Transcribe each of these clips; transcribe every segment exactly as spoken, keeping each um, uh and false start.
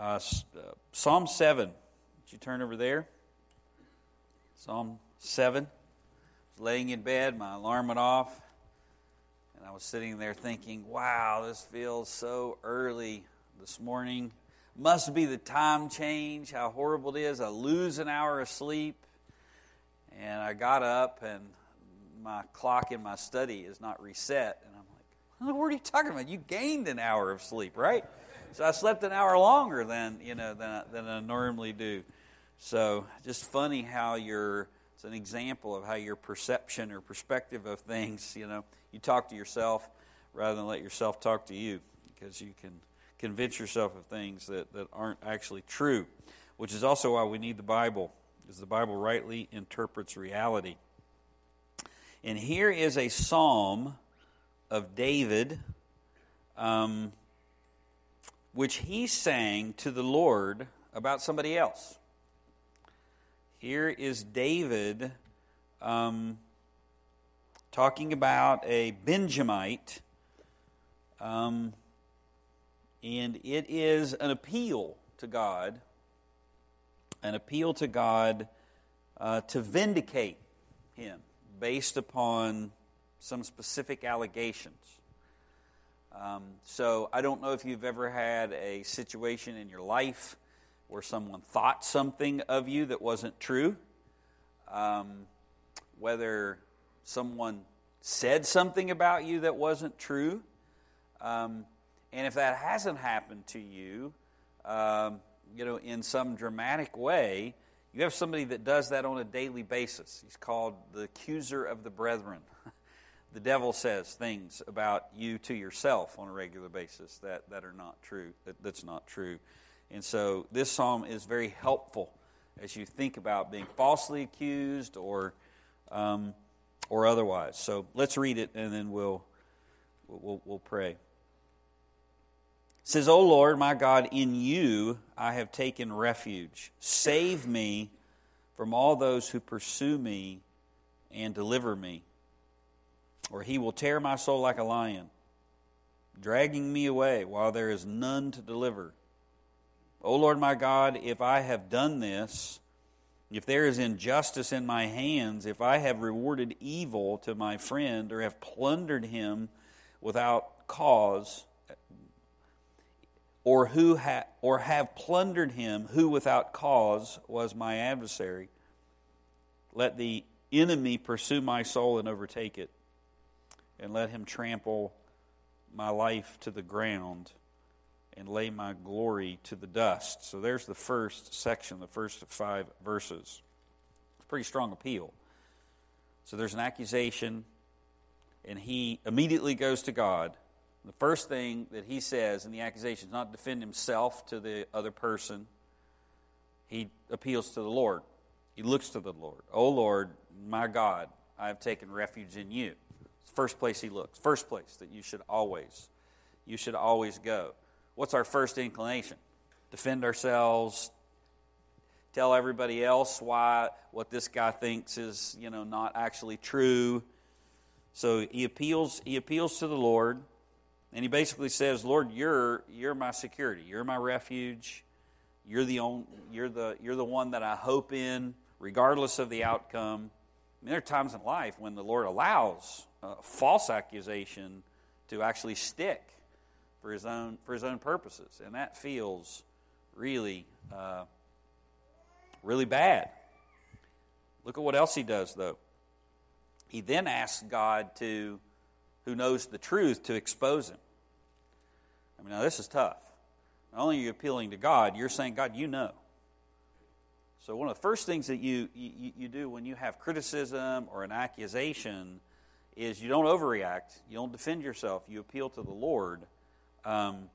Uh, Psalm seven. Would you turn over there? Psalm seven. I was laying in bed, my alarm went off, and I was sitting there thinking, wow, this feels so early this morning. Must be the time change, how horrible it is. I lose an hour of sleep, and I got up, and my clock in my study is not reset. And I'm like, what are you talking about? You gained an hour of sleep, right? So I slept an hour longer than you know than I, than I normally do. So just funny how your it's an example of how your perception or perspective of things. You know, you talk to yourself rather than let yourself talk to you, because you can convince yourself of things that, that aren't actually true, which is also why we need the Bible, because the Bible rightly interprets reality. And here is a psalm of David, um, which he sang to the Lord about somebody else. Here is David um, talking about a Benjamite, um, and it is an appeal to God, an appeal to God uh, to vindicate him based upon some specific allegations. Um, so I don't know if you've ever had a situation in your life where someone thought something of you that wasn't true, um, whether someone said something about you that wasn't true, um, and if that hasn't happened to you, um, you know, in some dramatic way, you have somebody that does that on a daily basis. He's called the accuser of the brethren. The devil says things about you to yourself on a regular basis that, that are not true, that, that's not true. And so this psalm is very helpful as you think about being falsely accused or um, or otherwise. So let's read it, and then we'll we'll, we'll pray. It says, "O Lord, my God, in you I have taken refuge. Save me from all those who pursue me and deliver me. Or he will tear my soul like a lion, dragging me away while there is none to deliver. O Lord my God, if I have done this, if there is injustice in my hands, if I have rewarded evil to my friend or have plundered him without cause, or who ha- or have plundered him who without cause was my adversary, let the enemy pursue my soul and overtake it. And let him trample my life to the ground and lay my glory to the dust." So there's the first section, the first five verses. It's a pretty strong appeal. So there's an accusation, and he immediately goes to God. The first thing that he says in the accusation is not defend himself to the other person. He appeals to the Lord. He looks to the Lord. "O Lord, my God, I have taken refuge in you." First place he looks. First place that you should always, you should always go. What's our first inclination? Defend ourselves. Tell everybody else why what this guy thinks is, you know, not actually true. So he appeals. He appeals to the Lord, and he basically says, "Lord, you're you're my security. You're my refuge. You're the only, You're the you're the one that I hope in, regardless of the outcome." I mean, there are times in life when the Lord allows a false accusation to actually stick for his own for his own purposes, and that feels really, uh, really bad. Look at what else he does, though. He then asks God to, who knows the truth, to expose him. I mean, now this is tough. Not only are you appealing to God, you're saying, "God, you know." So one of the first things that you, you, you do when you have criticism or an accusation is you don't overreact, you don't defend yourself, you appeal to the Lord. Um,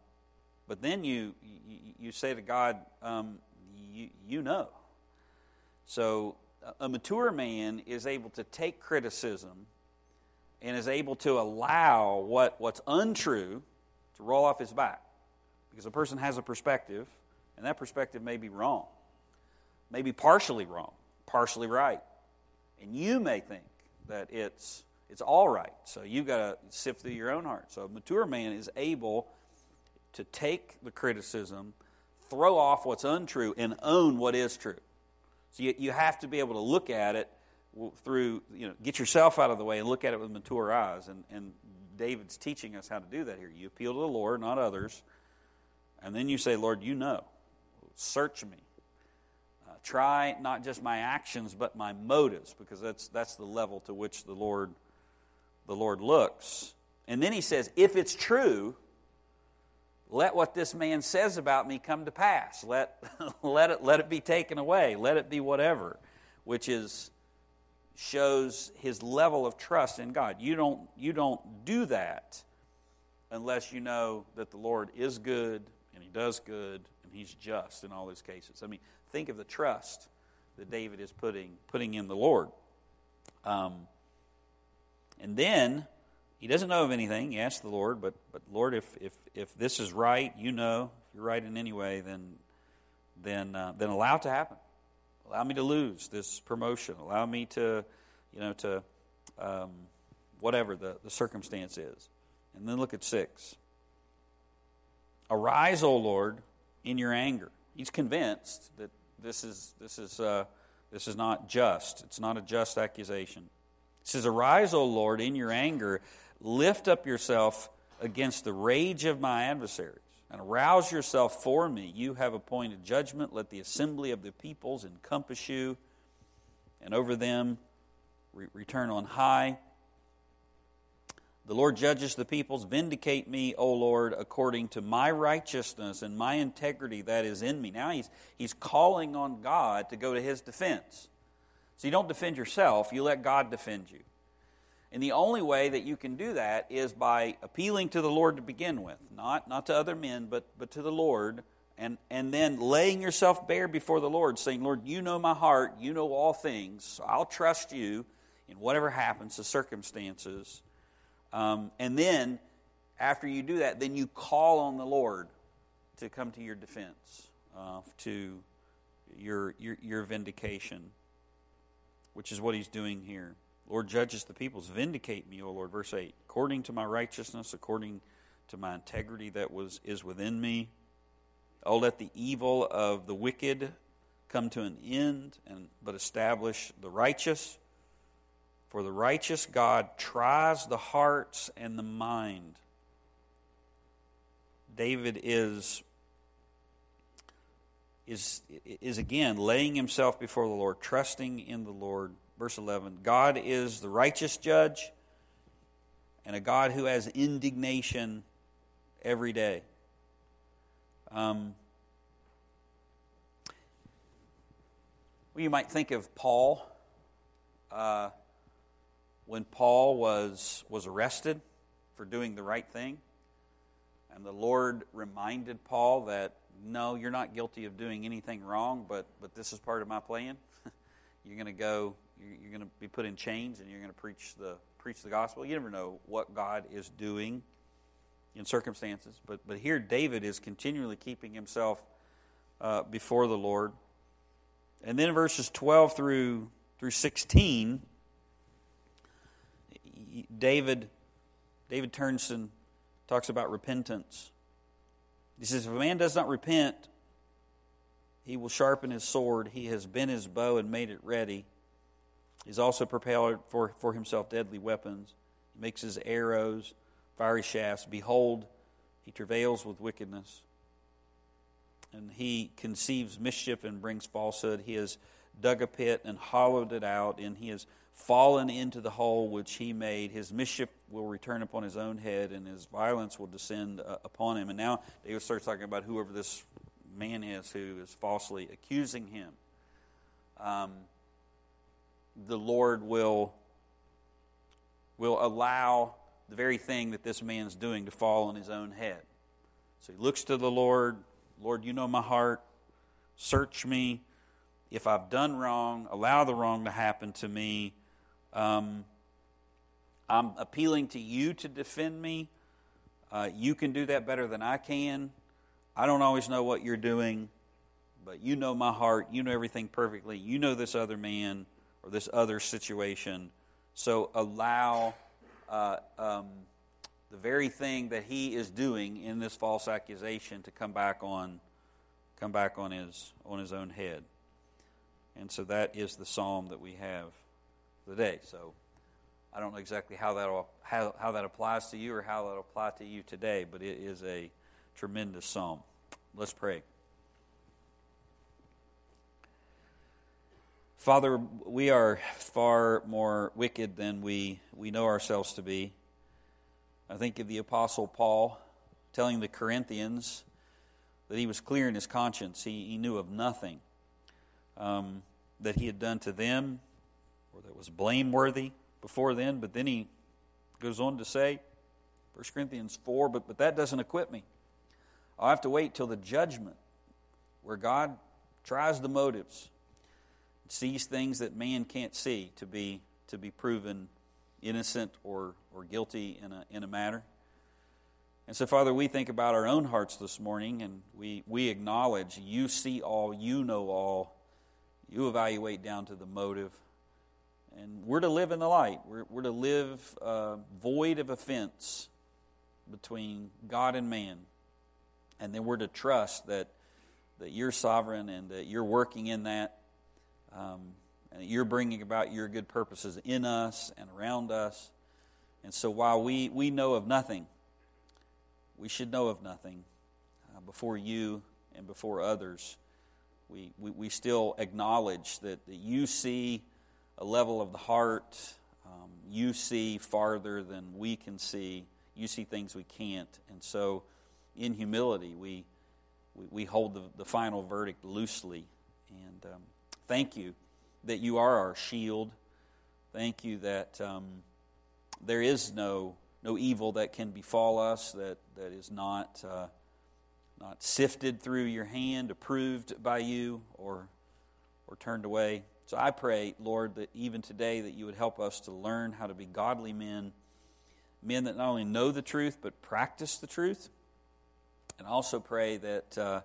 but then you, you you say to God, um, you, you know. So a mature man is able to take criticism and is able to allow what, what's untrue to roll off his back, because a person has a perspective, and that perspective may be wrong. Maybe partially wrong, partially right. And you may think that it's it's all right. So you've got to sift through your own heart. So a mature man is able to take the criticism, throw off what's untrue and own what is true. So you, you have to be able to look at it through, you know, get yourself out of the way and look at it with mature eyes. And, and David's teaching us how to do that here. You appeal to the Lord, not others. And then you say, Lord, you know, search me. Uh, try not just my actions, but my motives, because that's that's the level to which the Lord the Lord looks. And then he says, if it's true, let what this man says about me come to pass. Let let it let it be taken away. Let it be whatever, which is shows his level of trust in God. You don't you don't do that unless you know that the Lord is good and he does good and he's just in all his cases. I mean, think of the trust that David is putting putting in the Lord. Um, and then he doesn't know of anything. He asks the Lord, but but Lord, if if if this is right, you know, if you're right in any way, then then uh, then allow it to happen. Allow me to lose this promotion. Allow me to, you know, to um, whatever the, the circumstance is. And then look at six. Arise, O Lord, in your anger. He's convinced that this is this is uh, this is not just. It's not a just accusation. It says, "Arise, O Lord, in your anger. Lift up yourself against the rage of my adversaries. And arouse yourself for me. You have appointed judgment. Let the assembly of the peoples encompass you, and over them re- return on high. The Lord judges the peoples. Vindicate me, O Lord, according to my righteousness and my integrity that is in me." Now he's, he's calling on God to go to his defense. So you don't defend yourself. You let God defend you. And the only way that you can do that is by appealing to the Lord to begin with, not not to other men, but but to the Lord, and, and then laying yourself bare before the Lord, saying, Lord, you know my heart, you know all things, so I'll trust you in whatever happens, the circumstances. Um, and then, after you do that, then you call on the Lord to come to your defense, uh, to your, your your vindication, which is what he's doing here. Lord judges the peoples. Vindicate me, O Lord. Verse eight. According to my righteousness, according to my integrity that was is within me. O let the evil of the wicked come to an end, and but establish the righteous. For the righteous God tries the hearts and the mind. David is is is again laying himself before the Lord, trusting in the Lord. Verse eleven, God is the righteous judge and a God who has indignation every day. Um, well, you might think of Paul. Uh, when Paul was, was arrested for doing the right thing, and the Lord reminded Paul that, no, you're not guilty of doing anything wrong, but, but this is part of my plan. You're going to go... You're going to be put in chains, and you're going to preach the preach the gospel. You never know what God is doing in circumstances, but but here David is continually keeping himself uh, before the Lord. And then verses twelve through through sixteen, David David Turnson talks about repentance. He says, "If a man does not repent, he will sharpen his sword. He has bent his bow and made it ready. He's also prepared for, for himself deadly weapons. He makes his arrows, fiery shafts. Behold, he travails with wickedness. And he conceives mischief and brings falsehood. He has dug a pit and hollowed it out, and he has fallen into the hole which he made. His mischief will return upon his own head, and his violence will descend uh, upon him." And now David starts talking about whoever this man is who is falsely accusing him. Um... The Lord will, will allow the very thing that this man's doing to fall on his own head. So he looks to the Lord. Lord, you know my heart. Search me. If I've done wrong, allow the wrong to happen to me. Um, I'm appealing to you to defend me. Uh, you can do that better than I can. I don't always know what you're doing, but you know my heart. You know everything perfectly. You know this other man. Or this other situation, so allow uh, um, the very thing that he is doing in this false accusation to come back on, come back on his on his own head. And so that is the psalm that we have today. So I don't know exactly how that how, how that applies to you or how that apply to you today, but it is a tremendous psalm. Let's pray. Father, we are far more wicked than we, we know ourselves to be. I think of the Apostle Paul telling the Corinthians that he was clear in his conscience. He, he knew of nothing um, that he had done to them or that was blameworthy before then. But then he goes on to say, First Corinthians four, but, but that doesn't equip me. I'll have to wait till the judgment where God tries the motives, sees things that man can't see to be to be proven innocent or, or guilty in a in a matter. And so, Father, we think about our own hearts this morning, and we, we acknowledge you see all, you know all, you evaluate down to the motive, and we're to live in the light. We're, we're to live uh, void of offense between God and man, and then we're to trust that that you're sovereign and that you're working in that. Um, and you're bringing about your good purposes in us and around us. And so while we, we know of nothing, we should know of nothing uh, before you and before others. We, we, we still acknowledge that, that you see a level of the heart. Um, you see farther than we can see. You see things we can't. And so in humility, we, we, we hold the, the final verdict loosely. And Um, Thank you that you are our shield. Thank you that um, there is no no evil that can befall us that, that is not uh, not sifted through your hand, approved by you, or or turned away. So I pray, Lord, that even today that you would help us to learn how to be godly men, men that not only know the truth but practice the truth. And I also pray that Uh,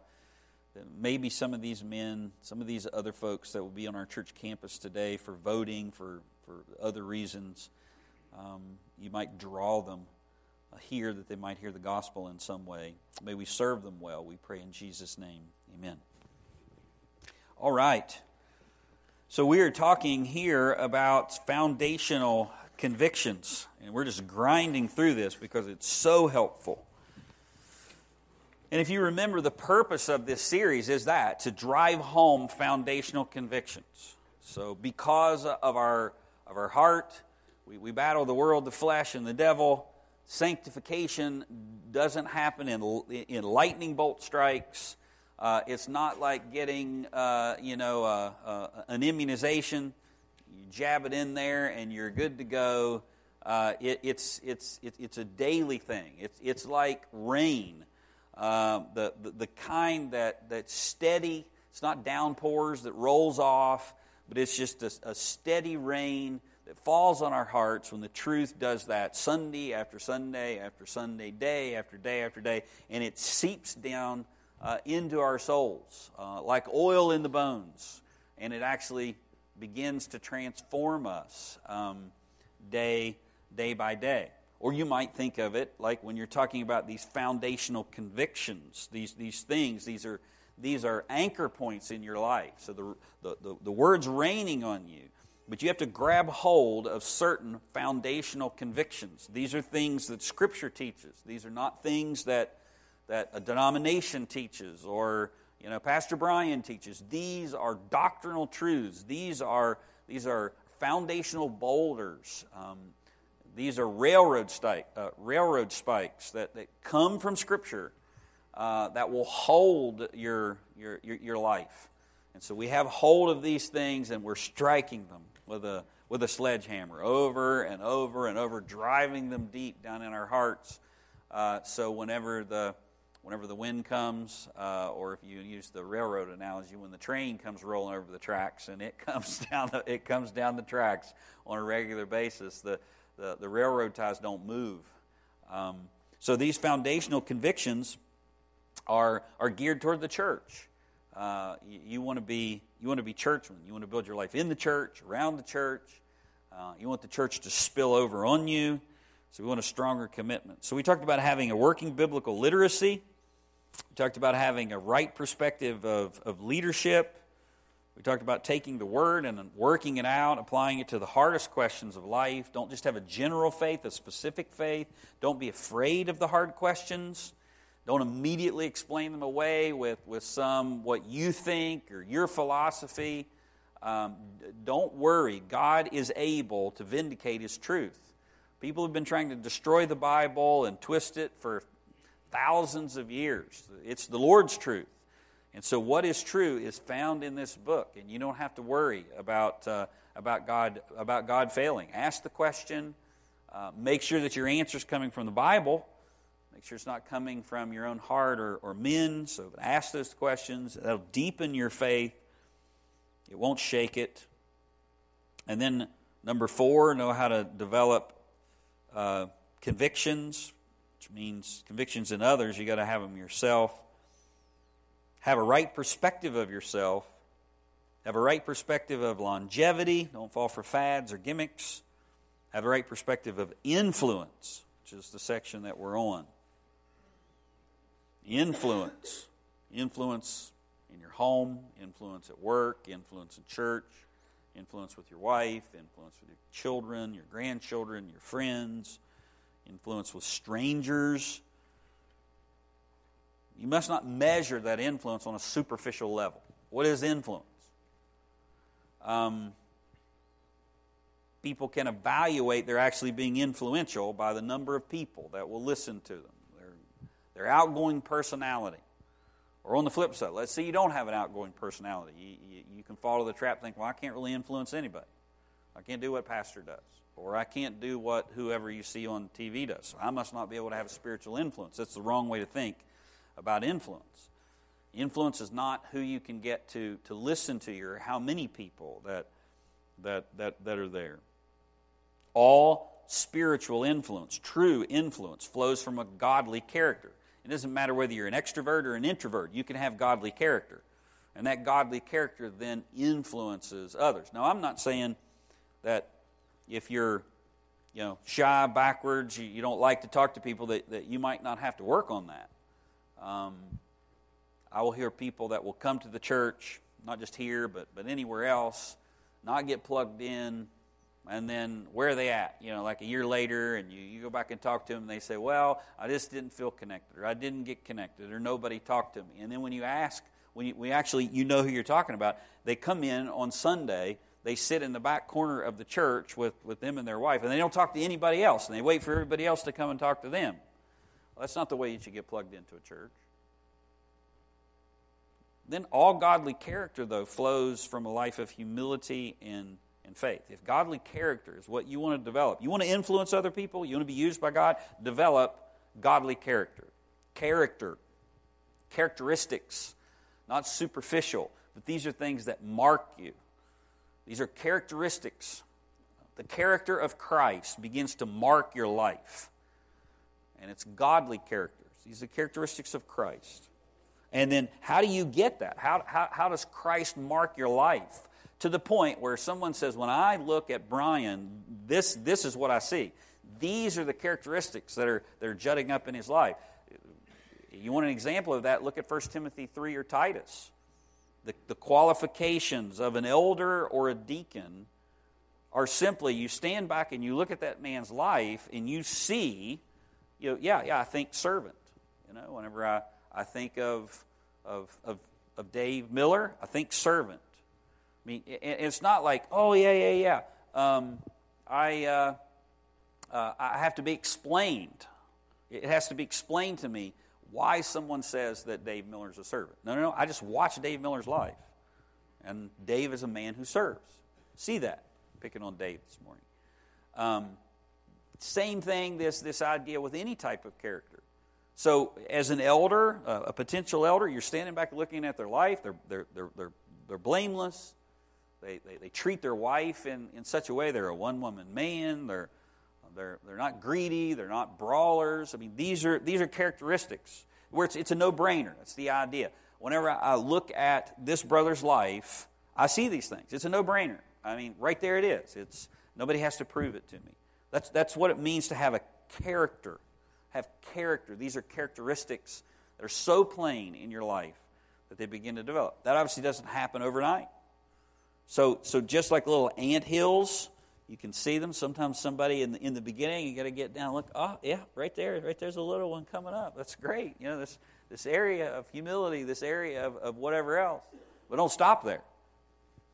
maybe some of these men, some of these other folks that will be on our church campus today for voting, for, for other reasons, um, you might draw them here that they might hear the gospel in some way. May we serve them well, we pray in Jesus' name. Amen. All right. So we are talking here about foundational convictions, and we're just grinding through this because it's so helpful. And if you remember, the purpose of this series is that, to drive home foundational convictions. So because of our of our heart, we, we battle the world, the flesh, and the devil. Sanctification doesn't happen in, in lightning bolt strikes. Uh, it's not like getting, uh, you know, uh, uh, an immunization. You jab it in there and you're good to go. Uh, it, it's, it's, it, it's a daily thing. It's, it's like rain. Uh, the, the the kind that, that's steady, it's not downpours that rolls off, but it's just a, a steady rain that falls on our hearts when the truth does that Sunday after Sunday after Sunday, day after day after day, and it seeps down uh, into our souls uh, like oil in the bones, and it actually begins to transform us um, day day by day. Or you might think of it like when you're talking about these foundational convictions, these these things, these are these are anchor points in your life. So the the, the, the word's raining on you, but you have to grab hold of certain foundational convictions. These are things that Scripture teaches. These are not things that that a denomination teaches or you know Pastor Brian teaches. These are doctrinal truths. These are these are foundational boulders. Um, These are railroad, stike, uh, railroad spikes that, that come from Scripture uh, that will hold your, your your your life. And so we have hold of these things, and we're striking them with a with a sledgehammer over and over and over, driving them deep down in our hearts. Uh, so whenever the whenever the wind comes, uh, or if you use the railroad analogy, when the train comes rolling over the tracks, and it comes down the, it comes down the tracks on a regular basis, the The, the railroad ties don't move. Um, so these foundational convictions are are geared toward the church. Uh, you you want to be you want to be churchmen. You want to build your life in the church, around the church. Uh, you want the church to spill over on you. So we want a stronger commitment. So we talked about having a working biblical literacy. We talked about having a right perspective of, of leadership. We talked about taking the word and working it out, applying it to the hardest questions of life. Don't just have a general faith, a specific faith. Don't be afraid of the hard questions. Don't immediately explain them away with, with some what you think or your philosophy. Um, don't worry. God is able to vindicate His truth. People have been trying to destroy the Bible and twist it for thousands of years. It's the Lord's truth. And so what is true is found in this book, and you don't have to worry about uh, about God about God failing. Ask the question. Uh, make sure that your answer is coming from the Bible. Make sure it's not coming from your own heart or, or men. So ask those questions. That'll deepen your faith. It won't shake it. And then number four, know how to develop uh, convictions, which means convictions in others. You got to have them yourself. Have a right perspective of yourself. Have a right perspective of longevity. Don't fall for fads or gimmicks. Have a right perspective of influence, which is the section that we're on. Influence. Influence in your home. Influence at work. Influence in church. Influence with your wife. Influence with your children, your grandchildren, your friends. Influence with strangers. You must not measure that influence on a superficial level. What is influence? Um, people can evaluate they're actually being influential by the number of people that will listen to them, their, their outgoing personality. Or on the flip side, let's say you don't have an outgoing personality. You, you, you can fall to the trap thinking, well, I can't really influence anybody. I can't do what pastor does. Or I can't do what whoever you see on T V does. So I must not be able to have a spiritual influence. That's the wrong way to think about influence. Influence is not who you can get to, to listen to you or how many people that, that, that, that are there. All spiritual influence, true influence, flows from a godly character. It doesn't matter whether you're an extrovert or an introvert. You can have godly character. And that godly character then influences others. Now, I'm not saying that if you're you know, shy, backwards, you, you don't like to talk to people, that, that you might not have to work on that. Um, I will hear people that will come to the church, not just here, but but anywhere else, not get plugged in, and then where are they at? You know, like a year later, and you, you go back and talk to them, and they say, well, I just didn't feel connected, or I didn't get connected, or nobody talked to me. And then when you ask, when you, we actually, you know who you're talking about, they come in on Sunday, they sit in the back corner of the church with, with them and their wife, and they don't talk to anybody else, and they wait for everybody else to come and talk to them. That's not the way you should get plugged into a church. Then all godly character, though, flows from a life of humility and, and faith. If godly character is what you want to develop, you want to influence other people, you want to be used by God, develop godly character. Character, characteristics, not superficial, but these are things that mark you. These are characteristics. The character of Christ begins to mark your life. And it's godly characters. These are the characteristics of Christ. And then how do you get that? How, how, how does Christ mark your life to the point where someone says, when I look at Brian, this, this is what I see. These are the characteristics that are, that are jutting up in his life. You want an example of that? Look at First Timothy three or Titus. The, the qualifications of an elder or a deacon are simply you stand back and you look at that man's life and you see... You know, yeah, yeah, I think servant. You know, whenever I, I think of, of of of Dave Miller, I think servant. I mean, it, it's not like, oh yeah, yeah, yeah. Um, I uh, uh, I have to be explained. It has to be explained to me why someone says that Dave Miller's a servant. No, no, no. I just watch Dave Miller's life, and Dave is a man who serves. See that? Picking on Dave this morning. Um, Same thing, this this idea with any type of character. So as an elder, uh, a potential elder, you're standing back looking at their life. They're they're they're they're, they're blameless. They, they they treat their wife in, in such a way. They're a one-woman man. They're they're they're not greedy. They're not brawlers. I mean, these are these are characteristics where it's it's a no-brainer. That's the idea. Whenever I look at this brother's life, I see these things. It's a no-brainer. I mean, right there it is. It's nobody has to prove it to me. That's that's what it means to have a character, have character. These are characteristics that are so plain in your life that they begin to develop. That obviously doesn't happen overnight. So so just like little ant hills, you can see them. Sometimes somebody in the, in the beginning, you got to get down and look, oh, yeah, right there, right there's a little one coming up. That's great. You know, this this area of humility, this area of, of whatever else. But don't stop there.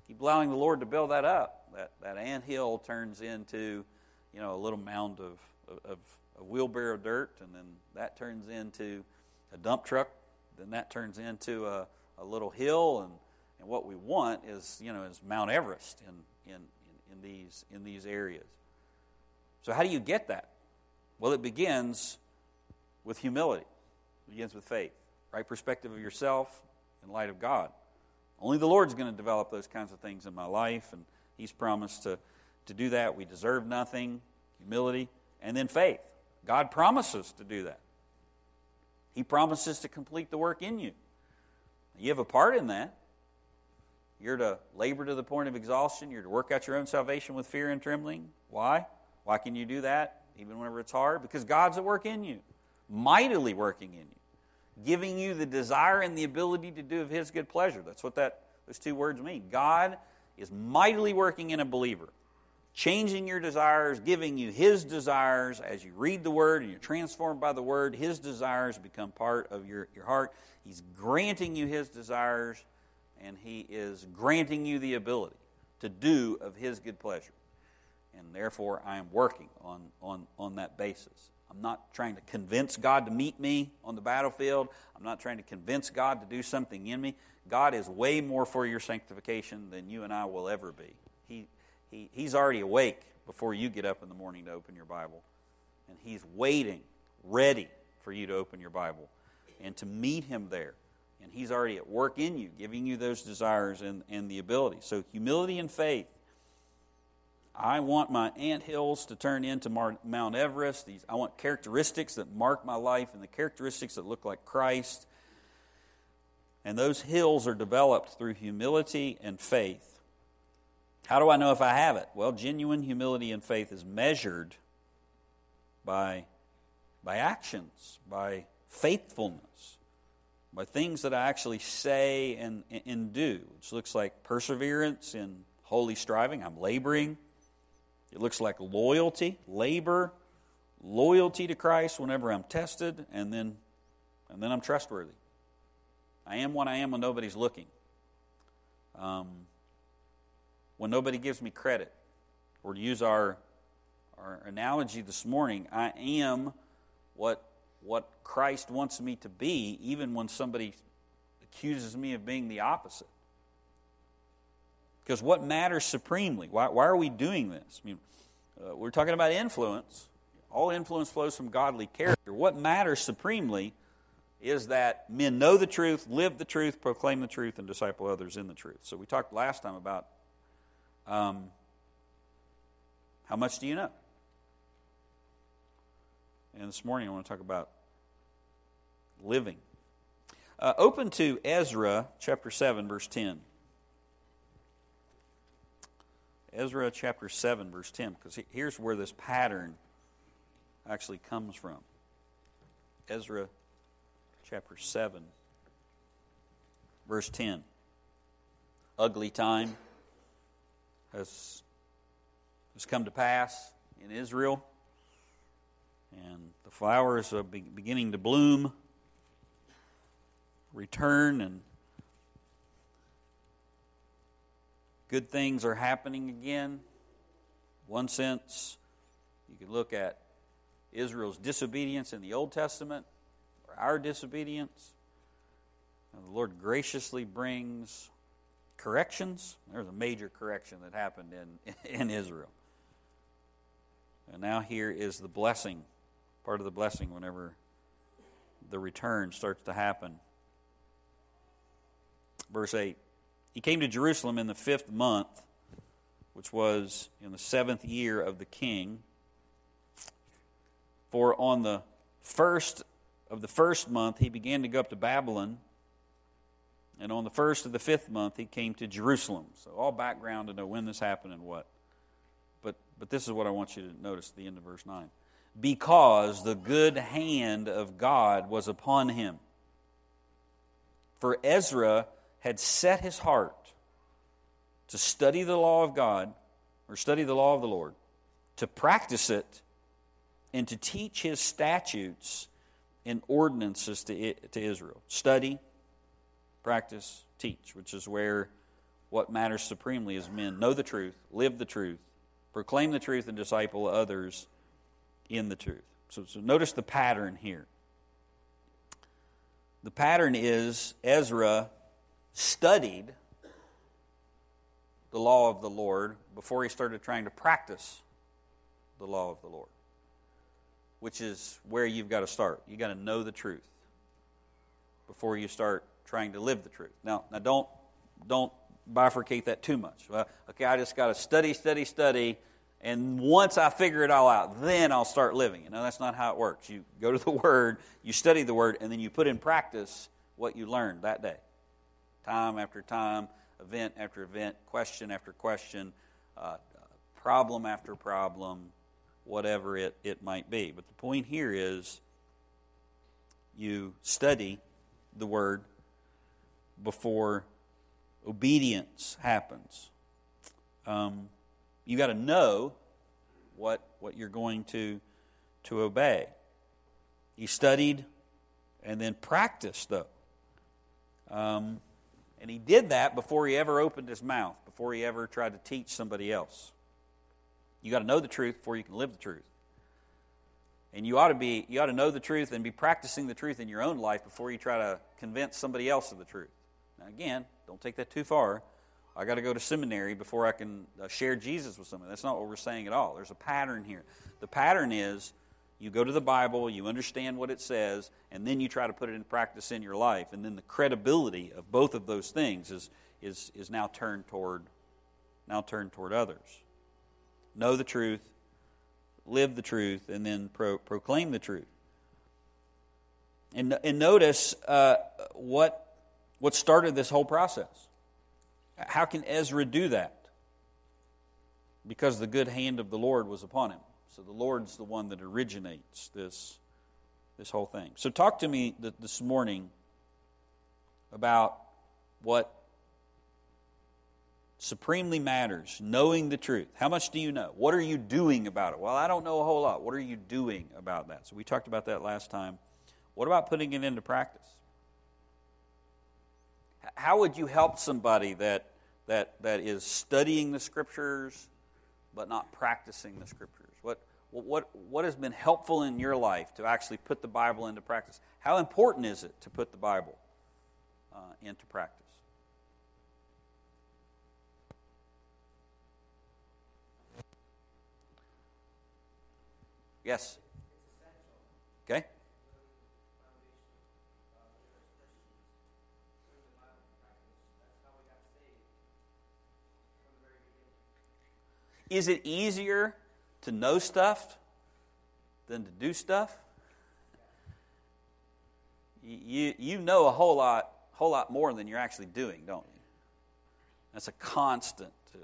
Keep allowing the Lord to build that up. That that ant hill turns into, you know, a little mound of, of, of a wheelbarrow of dirt, and then that turns into a dump truck. Then that turns into a, a little hill, and, and what we want is, you know, is Mount Everest in, in, in, in these in these areas. So how do you get that? Well, it begins with humility. It begins with faith, right perspective of yourself in light of God. Only the Lord's going to develop those kinds of things in my life, and He's promised to, to do that. We deserve nothing, humility, and then faith. God promises to do that. He promises to complete the work in you. You have a part in that. You're to labor to the point of exhaustion. You're to work out your own salvation with fear and trembling. Why? Why can you do that, even whenever it's hard? Because God's at work in you, mightily working in you, giving you the desire and the ability to do of His good pleasure. That's what that those two words mean. God is mightily working in a believer, changing your desires, giving you His desires. As you read the Word and you're transformed by the Word, His desires become part of your, your heart. He's granting you His desires, and He is granting you the ability to do of His good pleasure. And therefore, I am working on, on, on that basis. I'm not trying to convince God to meet me on the battlefield. I'm not trying to convince God to do something in me. God is way more for your sanctification than you and I will ever be. He He, he's already awake before you get up in the morning to open your Bible. And He's waiting, ready for you to open your Bible and to meet Him there. And He's already at work in you, giving you those desires and, and the ability. So humility and faith. I want my ant hills to turn into Mar- Mount Everest. These, I want characteristics that mark my life and the characteristics that look like Christ. And those hills are developed through humility and faith. How do I know if I have it? Well, genuine humility and faith is measured by, by actions, by faithfulness, by things that I actually say and, and do, which looks like perseverance in holy striving. I'm laboring. It looks like loyalty, labor, loyalty to Christ whenever I'm tested, and then, and then I'm trustworthy. I am what I am when nobody's looking. Um... When nobody gives me credit, or to use our our analogy this morning, I am what what Christ wants me to be, even when somebody accuses me of being the opposite. Because what matters supremely? Why why are we doing this? I mean, uh, we're talking about influence. All influence flows from godly character. What matters supremely is that men know the truth, live the truth, proclaim the truth, and disciple others in the truth. So we talked last time about Um, how much do you know? And this morning I want to talk about living. Uh, open to Ezra chapter seven, verse ten. Ezra chapter seven, verse ten, because here's where this pattern actually comes from. Ezra chapter seven, verse ten. Ugly time has come to pass in Israel, and the flowers are beginning to bloom, return, and good things are happening again. In one sense, you could look at Israel's disobedience in the Old Testament, or our disobedience, and the Lord graciously brings corrections. There was a major correction that happened in, in Israel. And now here is the blessing, part of the blessing whenever the return starts to happen. Verse eight, he came to Jerusalem in the fifth month, which was in the seventh year of the king. For on the first of the first month he began to go up to Babylon, and on the first of the fifth month, he came to Jerusalem. So all background to know when this happened and what. But but this is what I want you to notice at the end of verse nine. Because the good hand of God was upon him. For Ezra had set his heart to study the law of God, or study the law of the Lord, to practice it, and to teach his statutes and ordinances to, to Israel. Study, practice, teach, which is where what matters supremely is men know the truth, live the truth, proclaim the truth, and disciple others in the truth. So, so notice the pattern here. The pattern is Ezra studied the law of the Lord before he started trying to practice the law of the Lord, which is where you've got to start. You've got to know the truth before you start trying to live the truth. Now, now don't, don't bifurcate that too much. Well, okay, I just got to study, study, study, and once I figure it all out, then I'll start living. You know, that's not how it works. You go to the Word, you study the Word, and then you put in practice what you learned that day. Time after time, event after event, question after question, uh, problem after problem, whatever it, it might be. But the point here is you study the Word before obedience happens. Um, you got to know what what you're going to to obey. He studied and then practiced, though. Um, and he did that before he ever opened his mouth, before he ever tried to teach somebody else. You got to know the truth before you can live the truth. And you ought to be you ought to know the truth and be practicing the truth in your own life before you try to convince somebody else of the truth. Now again, don't take that too far. I got to go to seminary before I can share Jesus with somebody. That's not what we're saying at all. There's a pattern here. The pattern is you go to the Bible, you understand what it says, and then you try to put it in practice in your life, and then the credibility of both of those things is is is now turned toward now turned toward others. Know the truth, live the truth, and then pro- proclaim the truth. And, and notice uh, what, what started this whole process. How can Ezra do that? Because the good hand of the Lord was upon him. So the Lord's the one that originates this, this whole thing. So talk to me th- this morning about what supremely matters, knowing the truth. How much do you know? What are you doing about it? Well, I don't know a whole lot. What are you doing about that? So we talked about that last time. What about putting it into practice? How would you help somebody that that that is studying the Scriptures but not practicing the Scriptures? What what what has been helpful in your life to actually put the Bible into practice? How important is it to put the Bible uh, into practice? Yes. Okay. Is it easier to know stuff than to do stuff? You you know a whole lot whole lot more than you're actually doing, don't you? That's a constant, to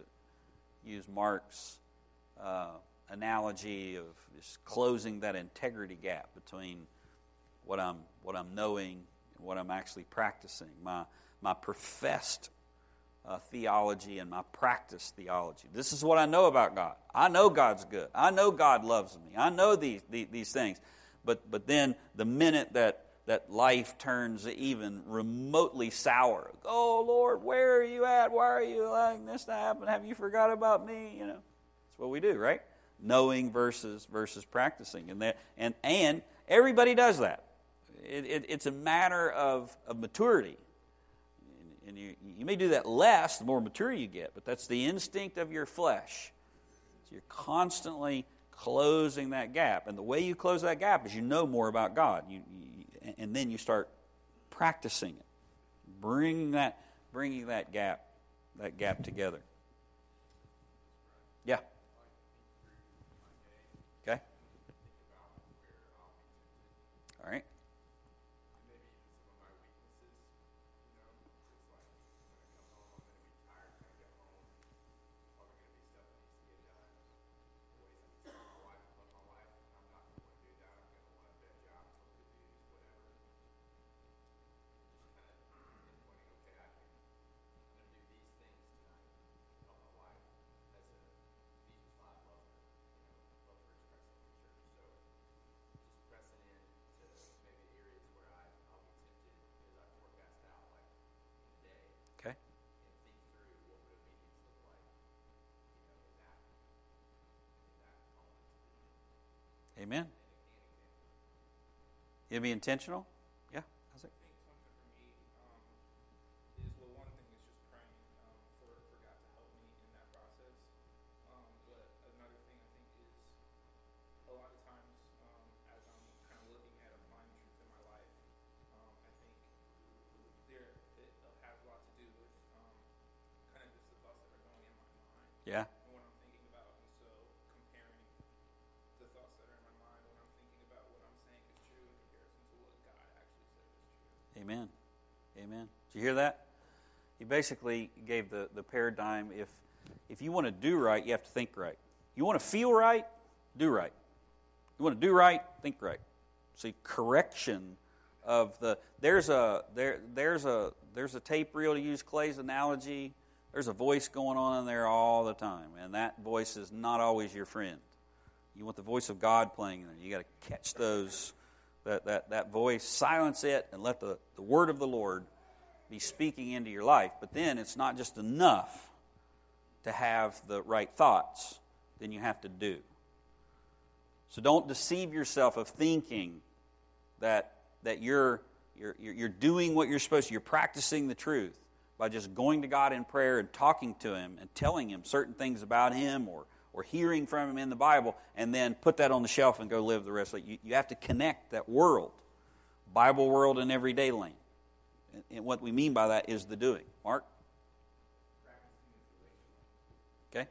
use Mark's Uh, analogy of just closing that integrity gap between what I'm what I'm knowing and what I'm actually practicing, my my professed uh, theology and my practiced theology. This is what I know about God. I know God's good. I know God loves me. I know these these, these things. But but then the minute that that life turns even remotely sour, oh Lord, where are you at? Why are you allowing this to happen? Have you forgot about me? You know, that's what we do, right? Knowing versus versus practicing, and that and and everybody does that. It, it, it's a matter of, of maturity, and, and you you may do that less the more mature you get, but that's the instinct of your flesh. So you're constantly closing that gap, and the way you close that gap is you know more about God, you, you and then you start practicing it, bringing that bringing that gap that gap together. Yeah. All right. Amen. It'll be intentional. Yeah, how's it? Yeah. When I'm thinking about, and so comparing the thoughts that are in my mind, when I'm thinking about what I'm saying is true in comparison to what God actually said is true. Amen. Amen. Did you hear that? He basically gave the, the paradigm. If if you want to do right, you have to think right. You want to feel right, do right. You want to do right, think right. See, correction of the there's a there there's a there's a tape reel, to use Clay's analogy. There's a voice going on in there all the time, and that voice is not always your friend. You want the voice of God playing in there. You got to catch those, that, that, that voice, silence it, and let the, the word of the Lord be speaking into your life. But then it's not just enough to have the right thoughts. Then you have to do. So don't deceive yourself of thinking that that you're you're you're doing what you're supposed to. You're practicing the truth by just going to God in prayer and talking to Him and telling Him certain things about Him or, or hearing from Him in the Bible, and then put that on the shelf and go live the rest of it. You, you have to connect that world, Bible world and everyday lane. And, and what we mean by that is the doing. Mark? Okay.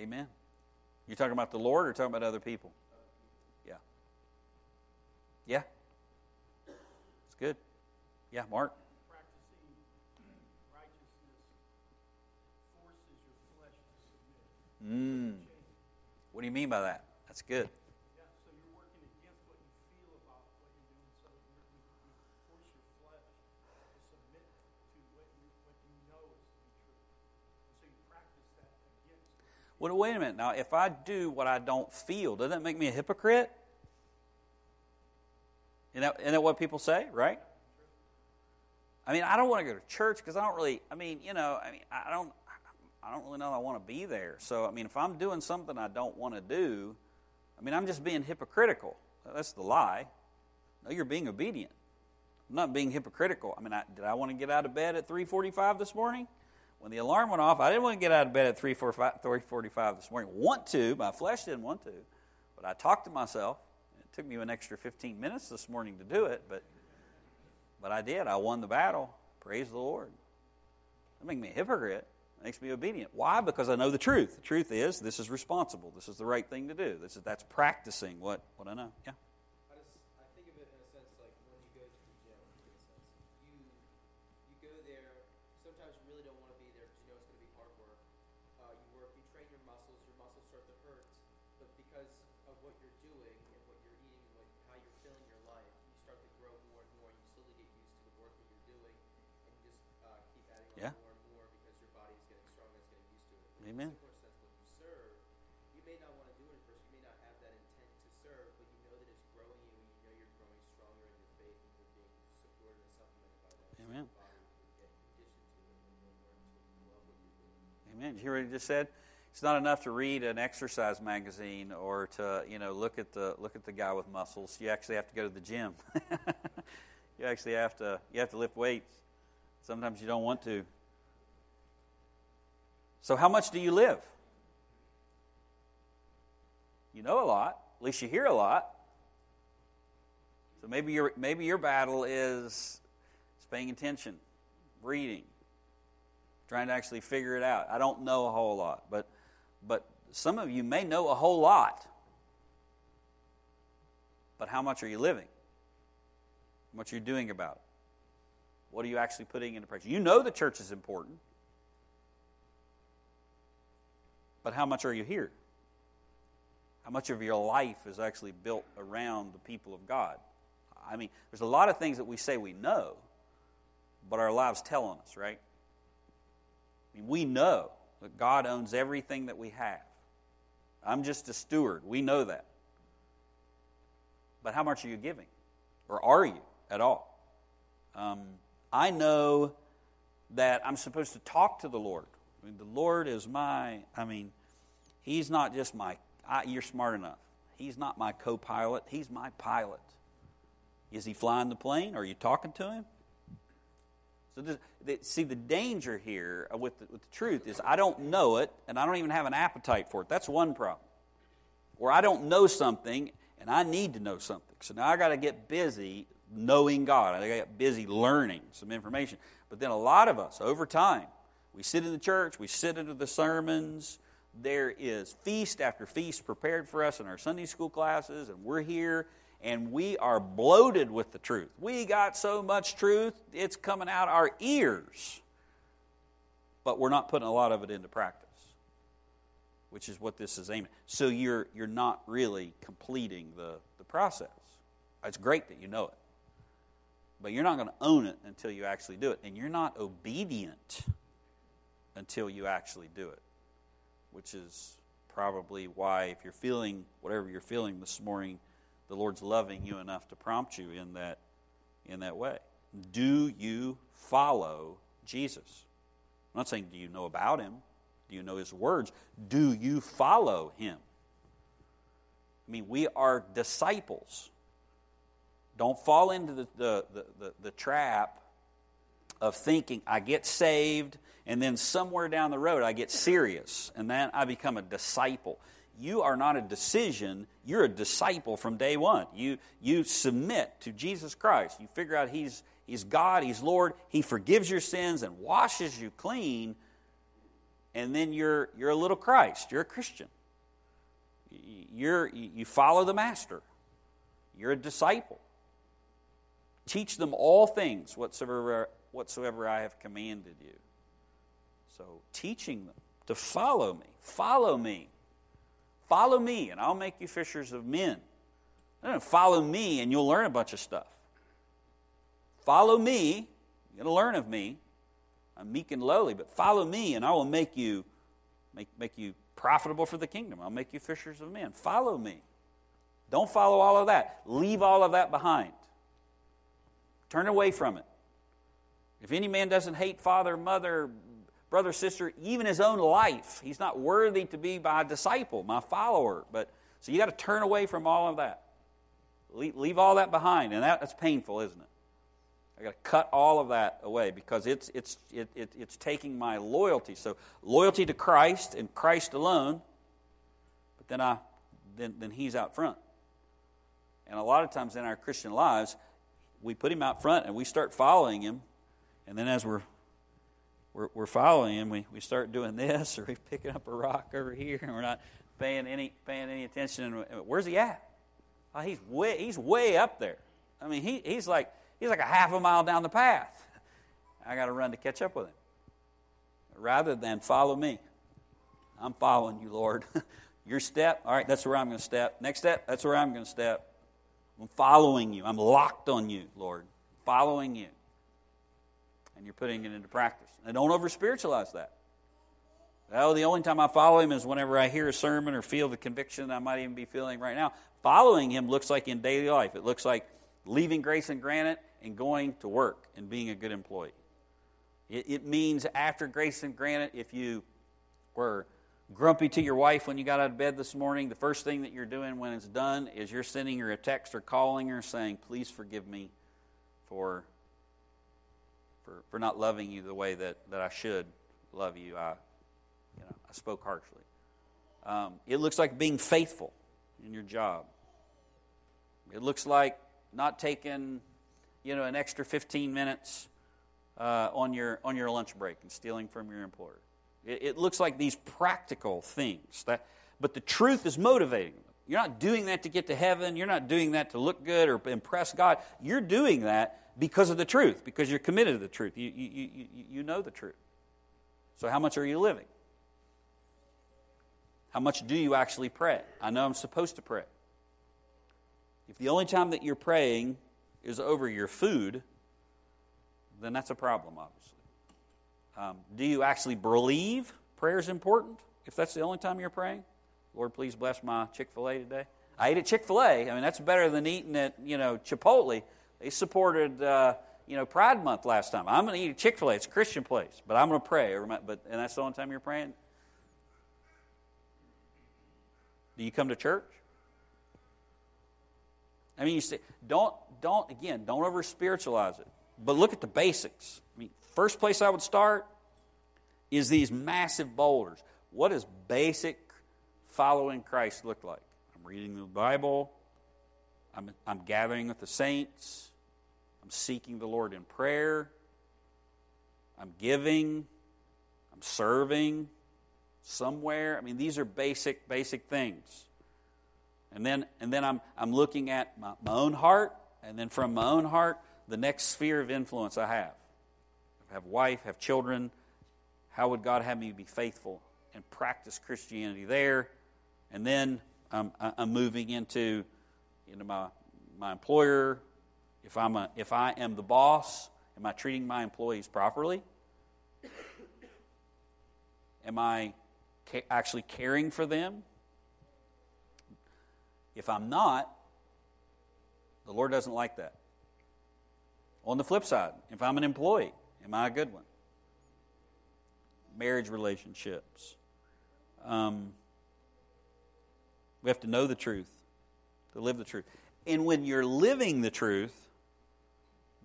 Amen. You're talking about the Lord or talking about other people? Yeah. Yeah. Good. Yeah, Mark? Practicing righteousness forces your flesh to submit. Mm. What do you mean by that? That's good. Yeah, so you're working against what you feel about what you're doing, so you, you force your flesh to submit to what you, what you know is to be true. And so you practice that against it. Well, wait a minute. Now, if I do what I don't feel, doesn't that make me a hypocrite? Isn't that, isn't that what people say, right? I mean, I don't want to go to church because I don't really. I mean, you know, I mean, I don't. I don't really know that I want to be there. So, I mean, if I'm doing something I don't want to do, I mean, I'm just being hypocritical. That's the lie. No, you're being obedient. I'm not being hypocritical. I mean, I, did I want to get out of bed at three forty-five this morning? When the alarm went off, I didn't want to get out of bed at three forty-five this morning. Want to? My flesh didn't want to, but I talked to myself. Took me an extra fifteen minutes this morning to do it, but but I did. I won the battle. Praise the Lord. That makes me a hypocrite. It makes me obedient. Why? Because I know the truth. The truth is this is responsible. This is the right thing to do. This is that's practicing what, what I know. Yeah. I just I think of it in a sense like when you go to the gym, in a sense, you you go there. Sometimes you really don't want to be there because you know it's going to be hard work. Uh, you work. You train your muscles. Your muscles start to hurt, but because of what you're doing. Yeah. More and more because your body is getting stronger, it's getting used to it. But amen. Of course, that's when you serve. You may not want to do it at first. You may not have that intent to serve, but you know that it's growing you, and you know you're growing stronger in your faith, and you're being supported and supplemented by that. Amen. So body, you get conditioned to it, and you learn to love what you're doing. Amen. Did you hear what he just said? It's not enough to read an exercise magazine or to, you know, look at the look at the guy with muscles. You actually have to go to the gym. You actually have to you have to lift weights. Sometimes you don't want to. So how much do you live? You know a lot. At least you hear a lot. So maybe your maybe your battle is, is paying attention, reading, trying to actually figure it out. I don't know a whole lot, but but some of you may know a whole lot. But how much are you living? How much are you doing about it? What are you actually putting into practice? You know the church is important, but how much are you here? How much of your life is actually built around the people of God? I mean, there's a lot of things that we say we know, but our lives tell on us, right? I mean, we know that God owns everything that we have. I'm just a steward. We know that. But how much are you giving? Or are you at all? Um... I know that I'm supposed to talk to the Lord I mean, the Lord is my, I mean, He's not just my, I, you're smart enough. He's not my co-pilot. He's my pilot. Is He flying the plane? Are you talking to Him? So this, the, see, the danger here with the, with the truth is I don't know it, and I don't even have an appetite for it. That's one problem. Or I don't know something, and I need to know something. So now I got to get busy knowing God. I got to get busy learning some information. But then a lot of us, over time, we sit in the church, we sit into the sermons. There is feast after feast prepared for us in our Sunday school classes, and we're here, and we are bloated with the truth. We got so much truth, it's coming out our ears. But we're not putting a lot of it into practice, which is what this is aiming at. So you're, you're not really completing the, the process. It's great that you know it, but you're not going to own it until you actually do it. And you're not obedient until you actually do it, which is probably why, if you're feeling whatever you're feeling this morning, the Lord's loving you enough to prompt you in that, in that way. Do you follow Jesus? I'm not saying do you know about Him. Do you know His words? Do you follow Him? I mean, we are disciples. Don't fall into the, the, the, the, the trap of thinking, I get saved, and then somewhere down the road I get serious, and then I become a disciple. You are not a decision, you're a disciple from day one. You, you submit to Jesus Christ. You figure out he's, he's God, He's Lord, He forgives your sins and washes you clean, and then you're, you're a little Christ, you're a Christian. You're, you follow the Master. You're a disciple. Teach them all things whatsoever, whatsoever I have commanded you. So teaching them to follow me. Follow me. Follow me, and I'll make you fishers of men. No, follow me, and you'll learn a bunch of stuff. Follow me. You're going to learn of me. I'm meek and lowly, but follow me, and I will make you, make, make you profitable for the kingdom. I'll make you fishers of men. Follow me. Don't follow all of that. Leave all of that behind. Turn away from it. If any man doesn't hate father, mother, brother, sister, even his own life, he's not worthy to be my disciple, my follower. But so you got to turn away from all of that. Leave, leave all that behind, and that, that's painful, isn't it? I got to cut all of that away because it's it's it, it, it's taking my loyalty. So loyalty to Christ and Christ alone. But then I then then he's out front, and a lot of times in our Christian lives, we put him out front and we start following him, and then as we're we're, we're following him, we, we start doing this, or we're picking up a rock over here, and we're not paying any paying any attention. And where's he at? Oh, he's way he's way up there. I mean, he he's like he's like a half a mile down the path. I got to run to catch up with him. Rather than follow me, I'm following you, Lord. Your step, all right, that's where I'm going to step. Next step, that's where I'm going to step. I'm following you. I'm locked on you, Lord. Following you. And you're putting it into practice. And don't over-spiritualize that. Oh, the only time I follow him is whenever I hear a sermon or feel the conviction that I might even be feeling right now. Following him looks like in daily life. It looks like leaving Grace and Granite and going to work and being a good employee. It, it means after Grace and Granite, if you were grumpy to your wife when you got out of bed this morning, the first thing that you're doing when it's done is you're sending her a text or calling her saying, please forgive me for for, for not loving you the way that, that I should love you. I you know, I spoke harshly. Um, it looks like being faithful in your job. It looks like not taking you know an extra fifteen minutes uh, on your on your lunch break and stealing from your employer. It looks like these practical things, that, but the truth is motivating them. You're not doing that to get to heaven. You're not doing that to look good or impress God. You're doing that because of the truth, because you're committed to the truth. You, you, you, you know the truth. So how much are you living? How much do you actually pray? I know I'm supposed to pray. If the only time that you're praying is over your food, then that's a problem, obviously. Um, do you actually believe prayer is important? If that's the only time you're praying, Lord, please bless my Chick-fil-A today. I ate at Chick-fil-A. I mean, that's better than eating at, you know, Chipotle. They supported, uh, you know, Pride Month last time. I'm going to eat at Chick-fil-A. It's a Christian place, but I'm going to pray. But and that's the only time you're praying? Do you come to church? I mean, you see, don't, don't again, don't over-spiritualize it. But look at the basics. I mean, first place I would start is these massive boulders. What does basic following Christ look like? I'm reading the Bible. I'm, I'm gathering with the saints. I'm seeking the Lord in prayer. I'm giving. I'm serving somewhere. I mean, these are basic, basic things. And then, and then I'm, I'm looking at my, my own heart, and then from my own heart, the next sphere of influence I have. I have a wife, have children. How would God have me be faithful and practice Christianity there? And then I'm, I'm moving into, into my, my employer. If I'm a, if I am the boss, am I treating my employees properly? Am I ca- actually caring for them? If I'm not, the Lord doesn't like that. On the flip side, if I'm an employee, am I a good one? Marriage relationships. Um, we have to know the truth, to live the truth. And when you're living the truth,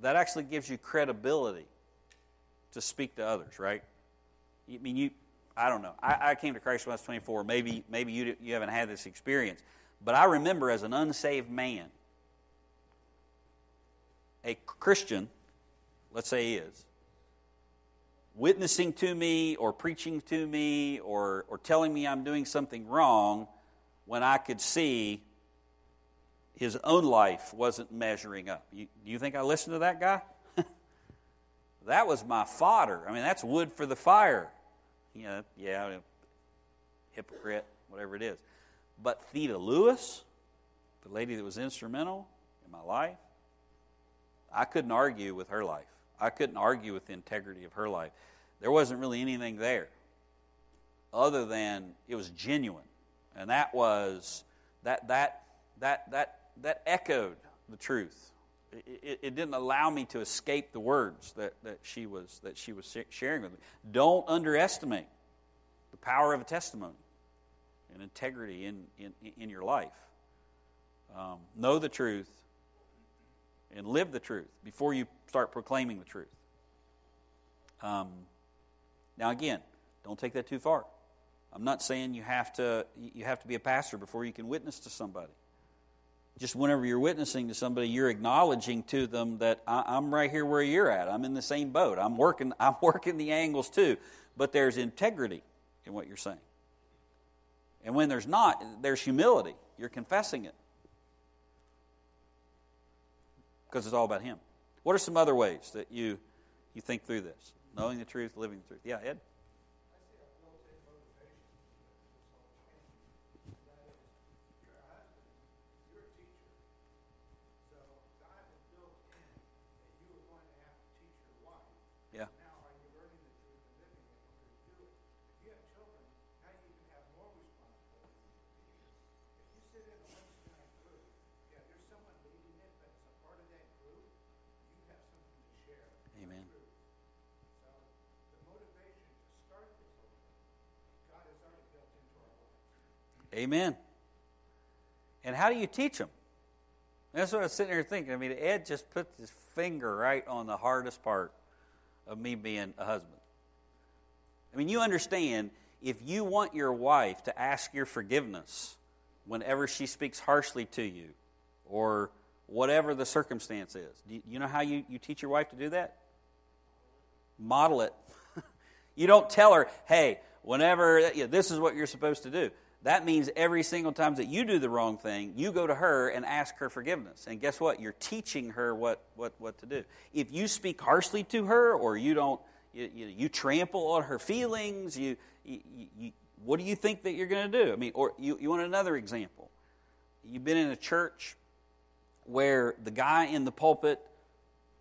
that actually gives you credibility to speak to others, right? I mean, you, I don't know. I, I came to Christ when I was twenty-four. Maybe, maybe you, you haven't had this experience. But I remember as an unsaved man, a Christian, let's say he is, witnessing to me or preaching to me or, or telling me I'm doing something wrong when I could see his own life wasn't measuring up. You, do you think I listened to that guy? That was my fodder. I mean, that's wood for the fire. You know, yeah, hypocrite, whatever it is. But Theda Lewis, the lady that was instrumental in my life, I couldn't argue with her life. I couldn't argue with the integrity of her life. There wasn't really anything there other than it was genuine. And that was, that that that that that echoed the truth. It, it, it didn't allow me to escape the words that, that she was that she was sharing with me. Don't underestimate the power of a testimony and integrity in, in, in your life. Um, know the truth and live the truth before you start proclaiming the truth. Um, now again, don't take that too far. I'm not saying you have to you have to be a pastor before you can witness to somebody. Just whenever you're witnessing to somebody, you're acknowledging to them that I, I'm right here where you're at. I'm in the same boat. I'm working. I'm working the angles too. But there's integrity in what you're saying. And when there's not, there's humility. You're confessing it. Because it's all about Him. What are some other ways that you you think through this? Knowing the truth, living the truth. Yeah, Ed? Amen. And how do you teach them? That's what I was sitting here thinking. I mean, Ed just put his finger right on the hardest part of me being a husband. I mean, you understand, if you want your wife to ask your forgiveness whenever she speaks harshly to you or whatever the circumstance is, do you know how you, you teach your wife to do that? Model it. You don't tell her, hey, whenever, yeah, this is what you're supposed to do. That means every single time that you do the wrong thing, you go to her and ask her forgiveness. And guess what? You're teaching her what what, what to do. If you speak harshly to her, or you don't, you, you, you trample on her feelings. You, you, you what do you think that you're going to do? I mean, or you, you want another example? You've been in a church where the guy in the pulpit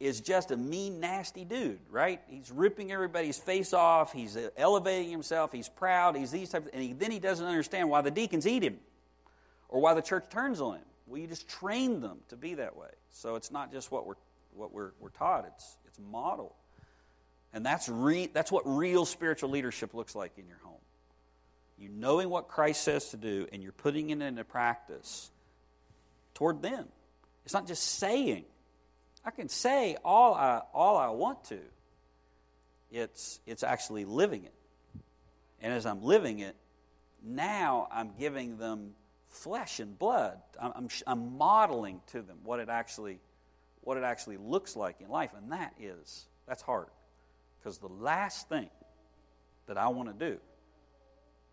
is just a mean, nasty dude, right? He's ripping everybody's face off. He's elevating himself. He's proud. He's these types of, and he, then he doesn't understand why the deacons eat him or why the church turns on him. Well, you just train them to be that way. So it's not just what we're what we're we're taught. It's it's modeled, and that's re, that's what real spiritual leadership looks like in your home. You knowing what Christ says to do, and you're putting it into practice toward them. It's not just saying. I can say all I all I want to. It's it's actually living it, and as I'm living it, now I'm giving them flesh and blood. I'm, I'm, I'm modeling to them what it actually what it actually looks like in life, and that is that's hard, because the last thing that I want to do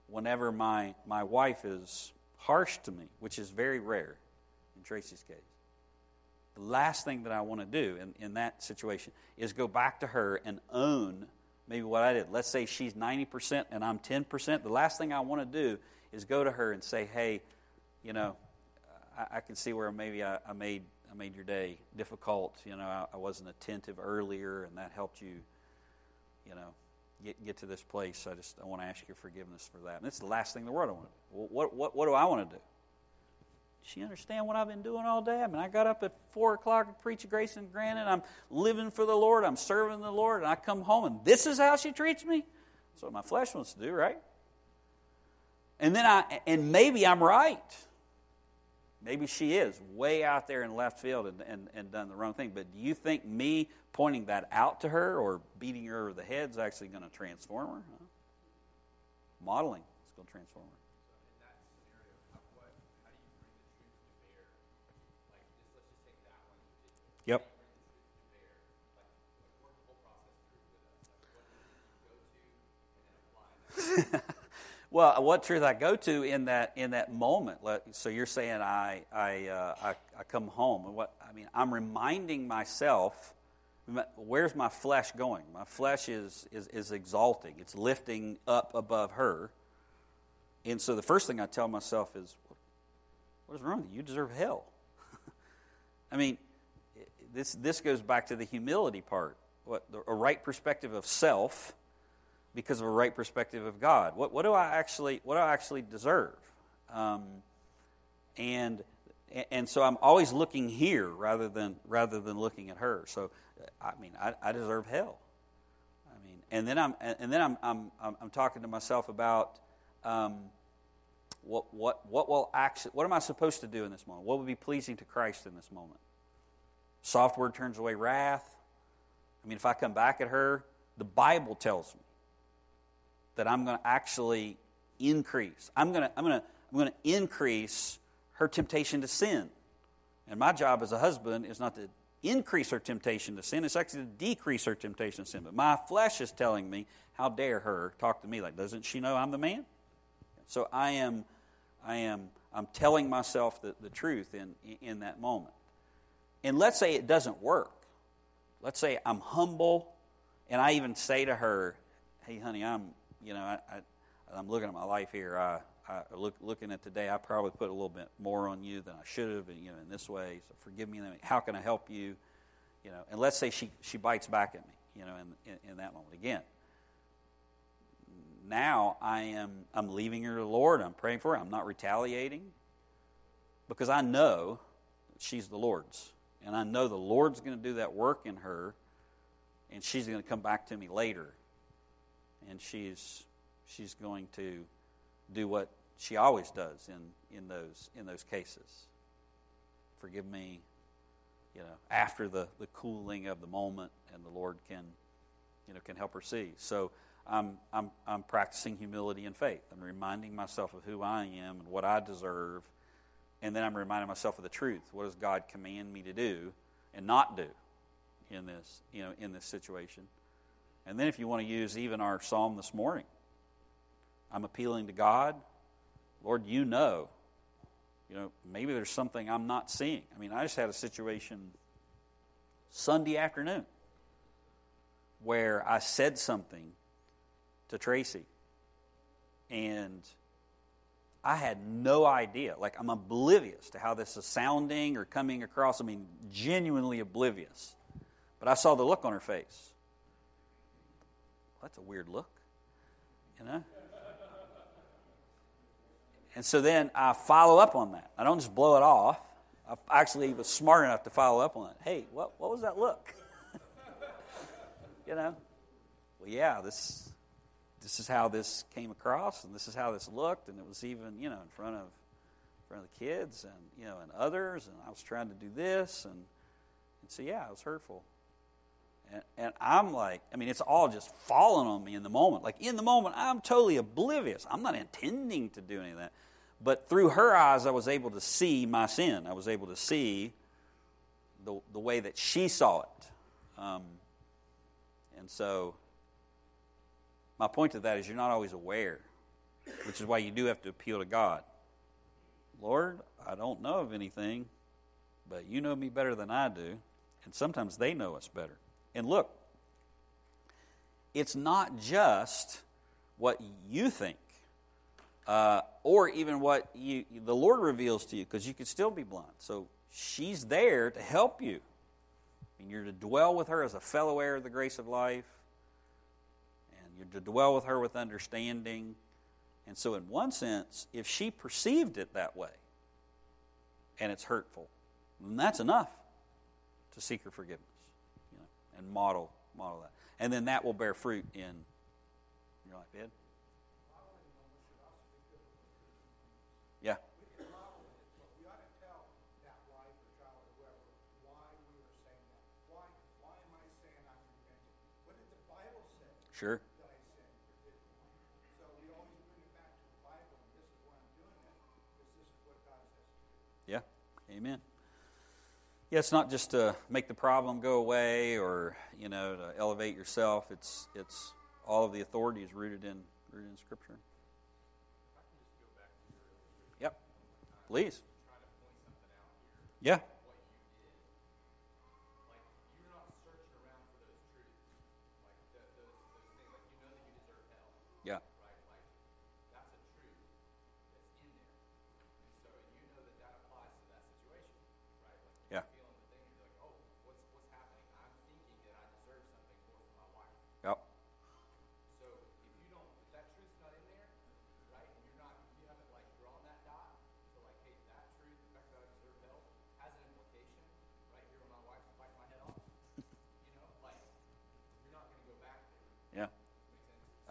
whenever my my wife is harsh to me, which is very rare in Tracy's case, the last thing that I want to do in, in that situation is go back to her and own maybe what I did. Let's say she's ninety percent and I'm ten percent. The last thing I want to do is go to her and say, hey, you know, I, I can see where maybe I, I made I made your day difficult. You know, I, I wasn't attentive earlier, and that helped you, you know, get get to this place. I just I want to ask your forgiveness for that. And it's the last thing in the world I want to do. Well, what, what, what do I want to do? Does she understand what I've been doing all day? I mean, I got up at four o'clock to preach Grace and Granite. I'm living for the Lord. I'm serving the Lord. And I come home, and this is how she treats me? That's what my flesh wants to do, right? And then I, and maybe I'm right. Maybe she is way out there in left field and, and, and done the wrong thing. But do you think me pointing that out to her or beating her over the head is actually going to transform her? Huh? Modeling is going to transform her. Yep. Well, what truth I go to in that in that moment? So you're saying I I uh, I, I come home, and what I mean, I'm reminding myself, where's my flesh going? My flesh is is is exalting. It's lifting up above her, and so the first thing I tell myself is, what is wrong with you? You deserve hell. I mean. This this goes back to the humility part. What a right perspective of self, because of a right perspective of God. What what do I actually what do I actually deserve? Um, and and so I'm always looking here rather than rather than looking at her. So I mean I, I deserve hell. I mean, and then I'm and then I'm I'm I'm, I'm talking to myself about um, what what what will actually what am I supposed to do in this moment? What would be pleasing to Christ in this moment? Soft word turns away wrath. I mean, if I come back at her, the Bible tells me that I'm going to actually increase. I'm going to I'm going to I'm going to increase her temptation to sin. And my job as a husband is not to increase her temptation to sin; it's actually to decrease her temptation to sin. But my flesh is telling me, "How dare her talk to me like? Doesn't she know I'm the man?" So I am, I am, I'm telling myself the, the truth in in that moment. And let's say it doesn't work. Let's say I'm humble, and I even say to her, "Hey, honey, I'm, you know, I, I, I'm looking at my life here. I, I look looking at today. I probably put a little bit more on you than I should have, and, you know, in this way. So forgive me. How can I help you? You know." And let's say she, she bites back at me, you know, in, in in that moment again. Now I am I'm leaving her to the Lord. I'm praying for her. I'm not retaliating, because I know she's the Lord's. And I know the Lord's going to do that work in her, and she's going to come back to me later, and she's she's going to do what she always does in, in those in those cases. Forgive me, you know, after the, the cooling of the moment, and the Lord can, you know, can help her see. So I'm I'm I'm practicing humility and faith. I'm reminding myself of who I am and what I deserve. And then I'm reminding myself of the truth. What does God command me to do and not do in this, you know, in this situation? And then if you want to use even our psalm this morning, I'm appealing to God. Lord, you know, you know, maybe there's something I'm not seeing. I mean, I just had a situation Sunday afternoon where I said something to Tracy, and I had no idea. Like, I'm oblivious to how this is sounding or coming across. I mean, genuinely oblivious. But I saw the look on her face. Well, that's a weird look, you know? And so then I follow up on that. I don't just blow it off. I actually was smart enough to follow up on it. Hey, what what was that look? You know? Well, yeah, this this is how this came across, and this is how this looked, and it was even, you know, in front of in front of the kids and, you know, and others, and I was trying to do this, and, and so, yeah, it was hurtful. And, and I'm like, I mean, it's all just falling on me in the moment. Like, in the moment, I'm totally oblivious. I'm not intending to do any of that. But through her eyes, I was able to see my sin. I was able to see the the way that she saw it. Um, and so my point to that is you're not always aware, which is why you do have to appeal to God. Lord, I don't know of anything, but you know me better than I do, and sometimes they know us better. And look, it's not just what you think. Uh, or even what you, the Lord reveals to you, because you could still be blind. So she's there to help you. And you're to dwell with her as a fellow heir of the grace of life. And you're to dwell with her with understanding. And so in one sense, if she perceived it that way, and it's hurtful, then that's enough to seek her forgiveness, you know, and model, model that. And then that will bear fruit in your life, Ed. Yeah. We can model it, but we ought to tell that wife or child or whoever why we were saying that. Why why am I saying I'm repentant? What did the Bible say? Sure. That I sinned or didn't. So we always bring it back to the Bible, and this is why I'm doing it, because this is what God says to do. Yeah. Amen. Yeah, it's not just to make the problem go away or, you know, to elevate yourself. It's it's all of the authority is rooted in rooted in Scripture. Please. Yeah. Yeah. Yeah.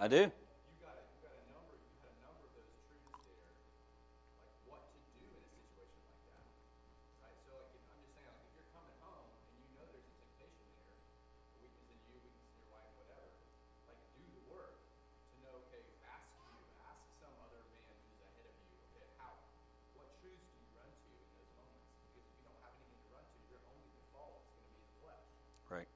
I do. You got a, you got a number, you got a number of those truths there, like what to do in a situation like that, right? So, like, if, I'm just saying, like, if you're coming home and you know there's a temptation there, a weakness in you, weakness in your wife, whatever, like, do the work to know, okay, ask you, ask some other man who's ahead of you, okay, how, what truths do you run to in those moments? Because if you don't have anything to run to, your only default is going to be the flesh. Right.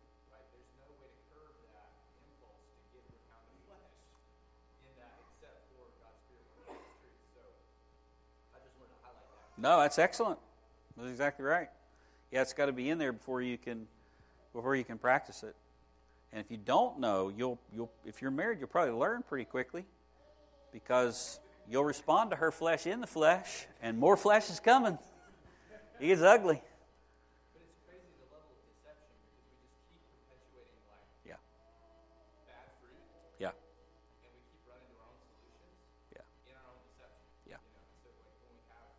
No, that's excellent. That's exactly right. Yeah, it's got to be in there before you can, before you can practice it. And if you don't know, you'll you'll if you're married, you'll probably learn pretty quickly, because you'll respond to her flesh in the flesh, and more flesh is coming. It gets ugly. But it's crazy the level of deception, because we just keep perpetuating like yeah. bad fruit. Yeah. And we keep running to our own solutions. Yeah. In our own deception. Yeah. You know, so like when we have.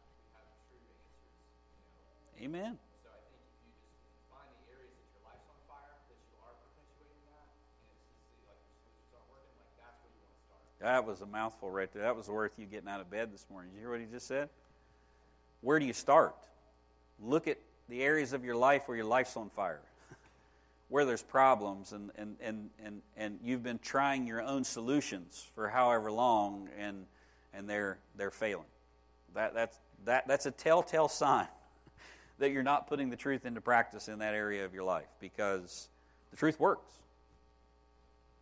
Amen. So I think if you just find the areas that your life's on fire, that you are perpetuating that, and it's just like your solutions aren't working, like that's where you want to start. That was a mouthful right there. That was worth you getting out of bed this morning. Did you hear what he just said? Where do you start? Look at the areas of your life where your life's on fire, where there's problems, and, and, and, and, and you've been trying your own solutions for however long, and and they're they're failing. That that's that that's a telltale sign that you're not putting the truth into practice in that area of your life, because the truth works.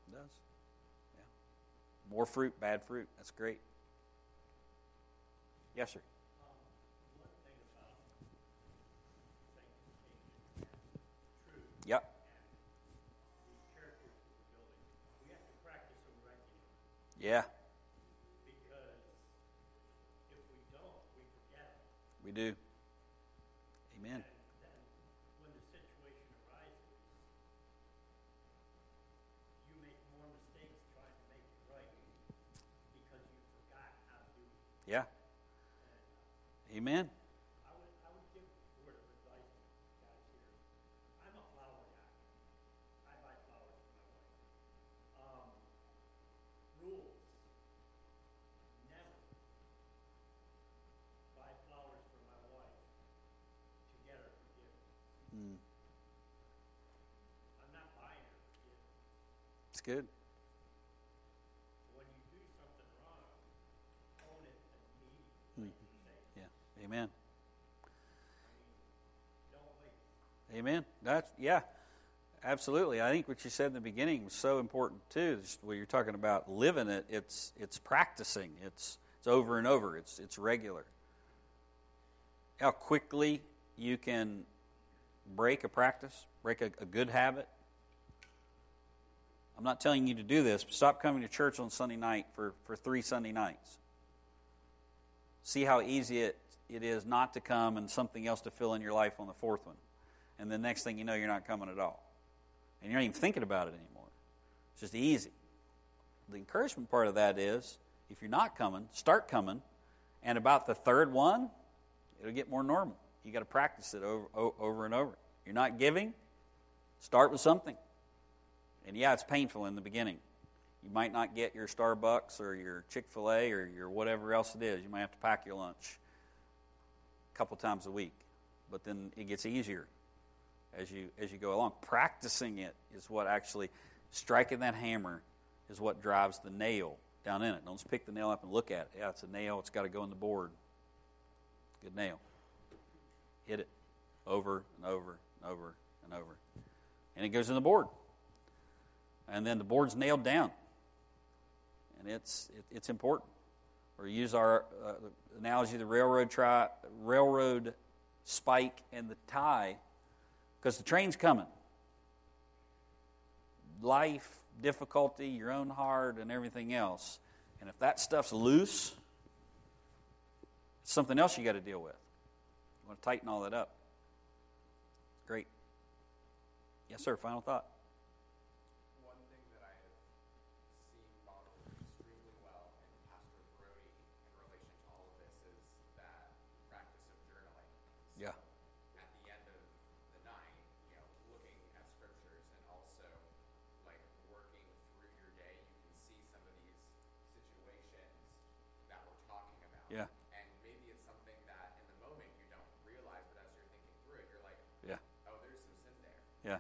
It does. Yeah. More fruit, bad fruit. That's great. Yes, sir. Yep. Yeah. Because if we don't, we forget it. We do. Amen. Then when the situation arises, you make more mistakes trying to make it right because you forgot how to do it. Yeah. And, uh, Amen. I would, I would give the word It's good. When you do something wrong, own it immediately. Mm-hmm. Yeah. Amen. I mean, don't wait. Amen. That's, yeah, absolutely. I think what you said in the beginning was so important too. When you're talking about living it, it's it's practicing. It's it's over and over. It's it's regular. How quickly you can break a practice, break a, a good habit. I'm not telling you to do this, but stop coming to church on Sunday night for, for three Sunday nights. See how easy it, it is not to come and something else to fill in your life on the fourth one. And the next thing you know, you're not coming at all. And you're not even thinking about it anymore. It's just easy. The encouragement part of that is, if you're not coming, start coming. And about the third one, it'll get more normal. You got to practice it over, over and over. You're not giving, start with something. And yeah, it's painful in the beginning. You might not get your Starbucks or your Chick-fil-A or your whatever else it is. You might have to pack your lunch a couple times a week. But then it gets easier as you as you go along. Practicing it is what actually, striking that hammer is what drives the nail down in it. Don't just pick the nail up and look at it. Yeah, it's a nail. It's got to go in the board. Good nail. Hit it over and over and over and over. And it goes in the board. And then the board's nailed down. And it's it, it's important. Or use our uh, analogy of the railroad, tri- railroad spike and the tie, because the train's coming. Life, difficulty, your own heart, and everything else. And if that stuff's loose, it's something else you got to deal with. You want to tighten all that up. Great. Yes, sir, final thought. Yeah. And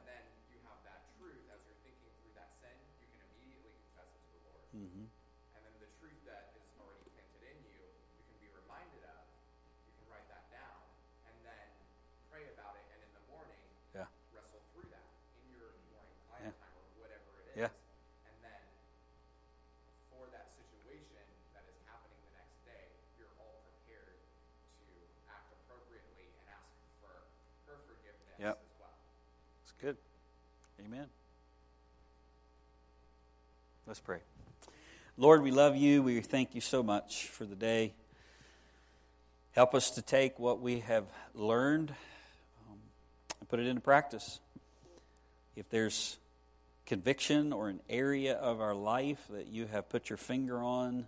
then you have that truth as you're thinking through that sin, you can immediately confess it to the Lord. Mm-hmm. And then the truth that is already planted in you, you can be reminded of, you can write that down, and then pray about it, and in the morning, yeah. wrestle through that in your morning quiet yeah. time or whatever it is. Yeah. And then for that situation that is happening the next day, you're all prepared to act appropriately and ask for her forgiveness. Yep. Good. Amen. Let's pray. Lord, we love you. We thank you so much for the day. Help us to take what we have learned um, and put it into practice. If there's conviction or an area of our life that you have put your finger on,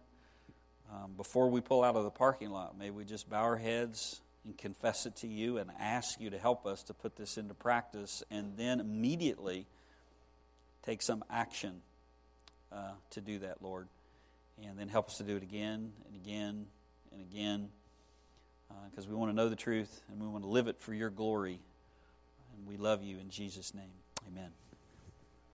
um, before we pull out of the parking lot, may we just bow our heads and confess it to you and ask you to help us to put this into practice, and then immediately take some action uh, to do that, Lord. And then help us to do it again and again and again, because uh, we want to know the truth and we want to live it for your glory. And we love you in Jesus' name. Amen.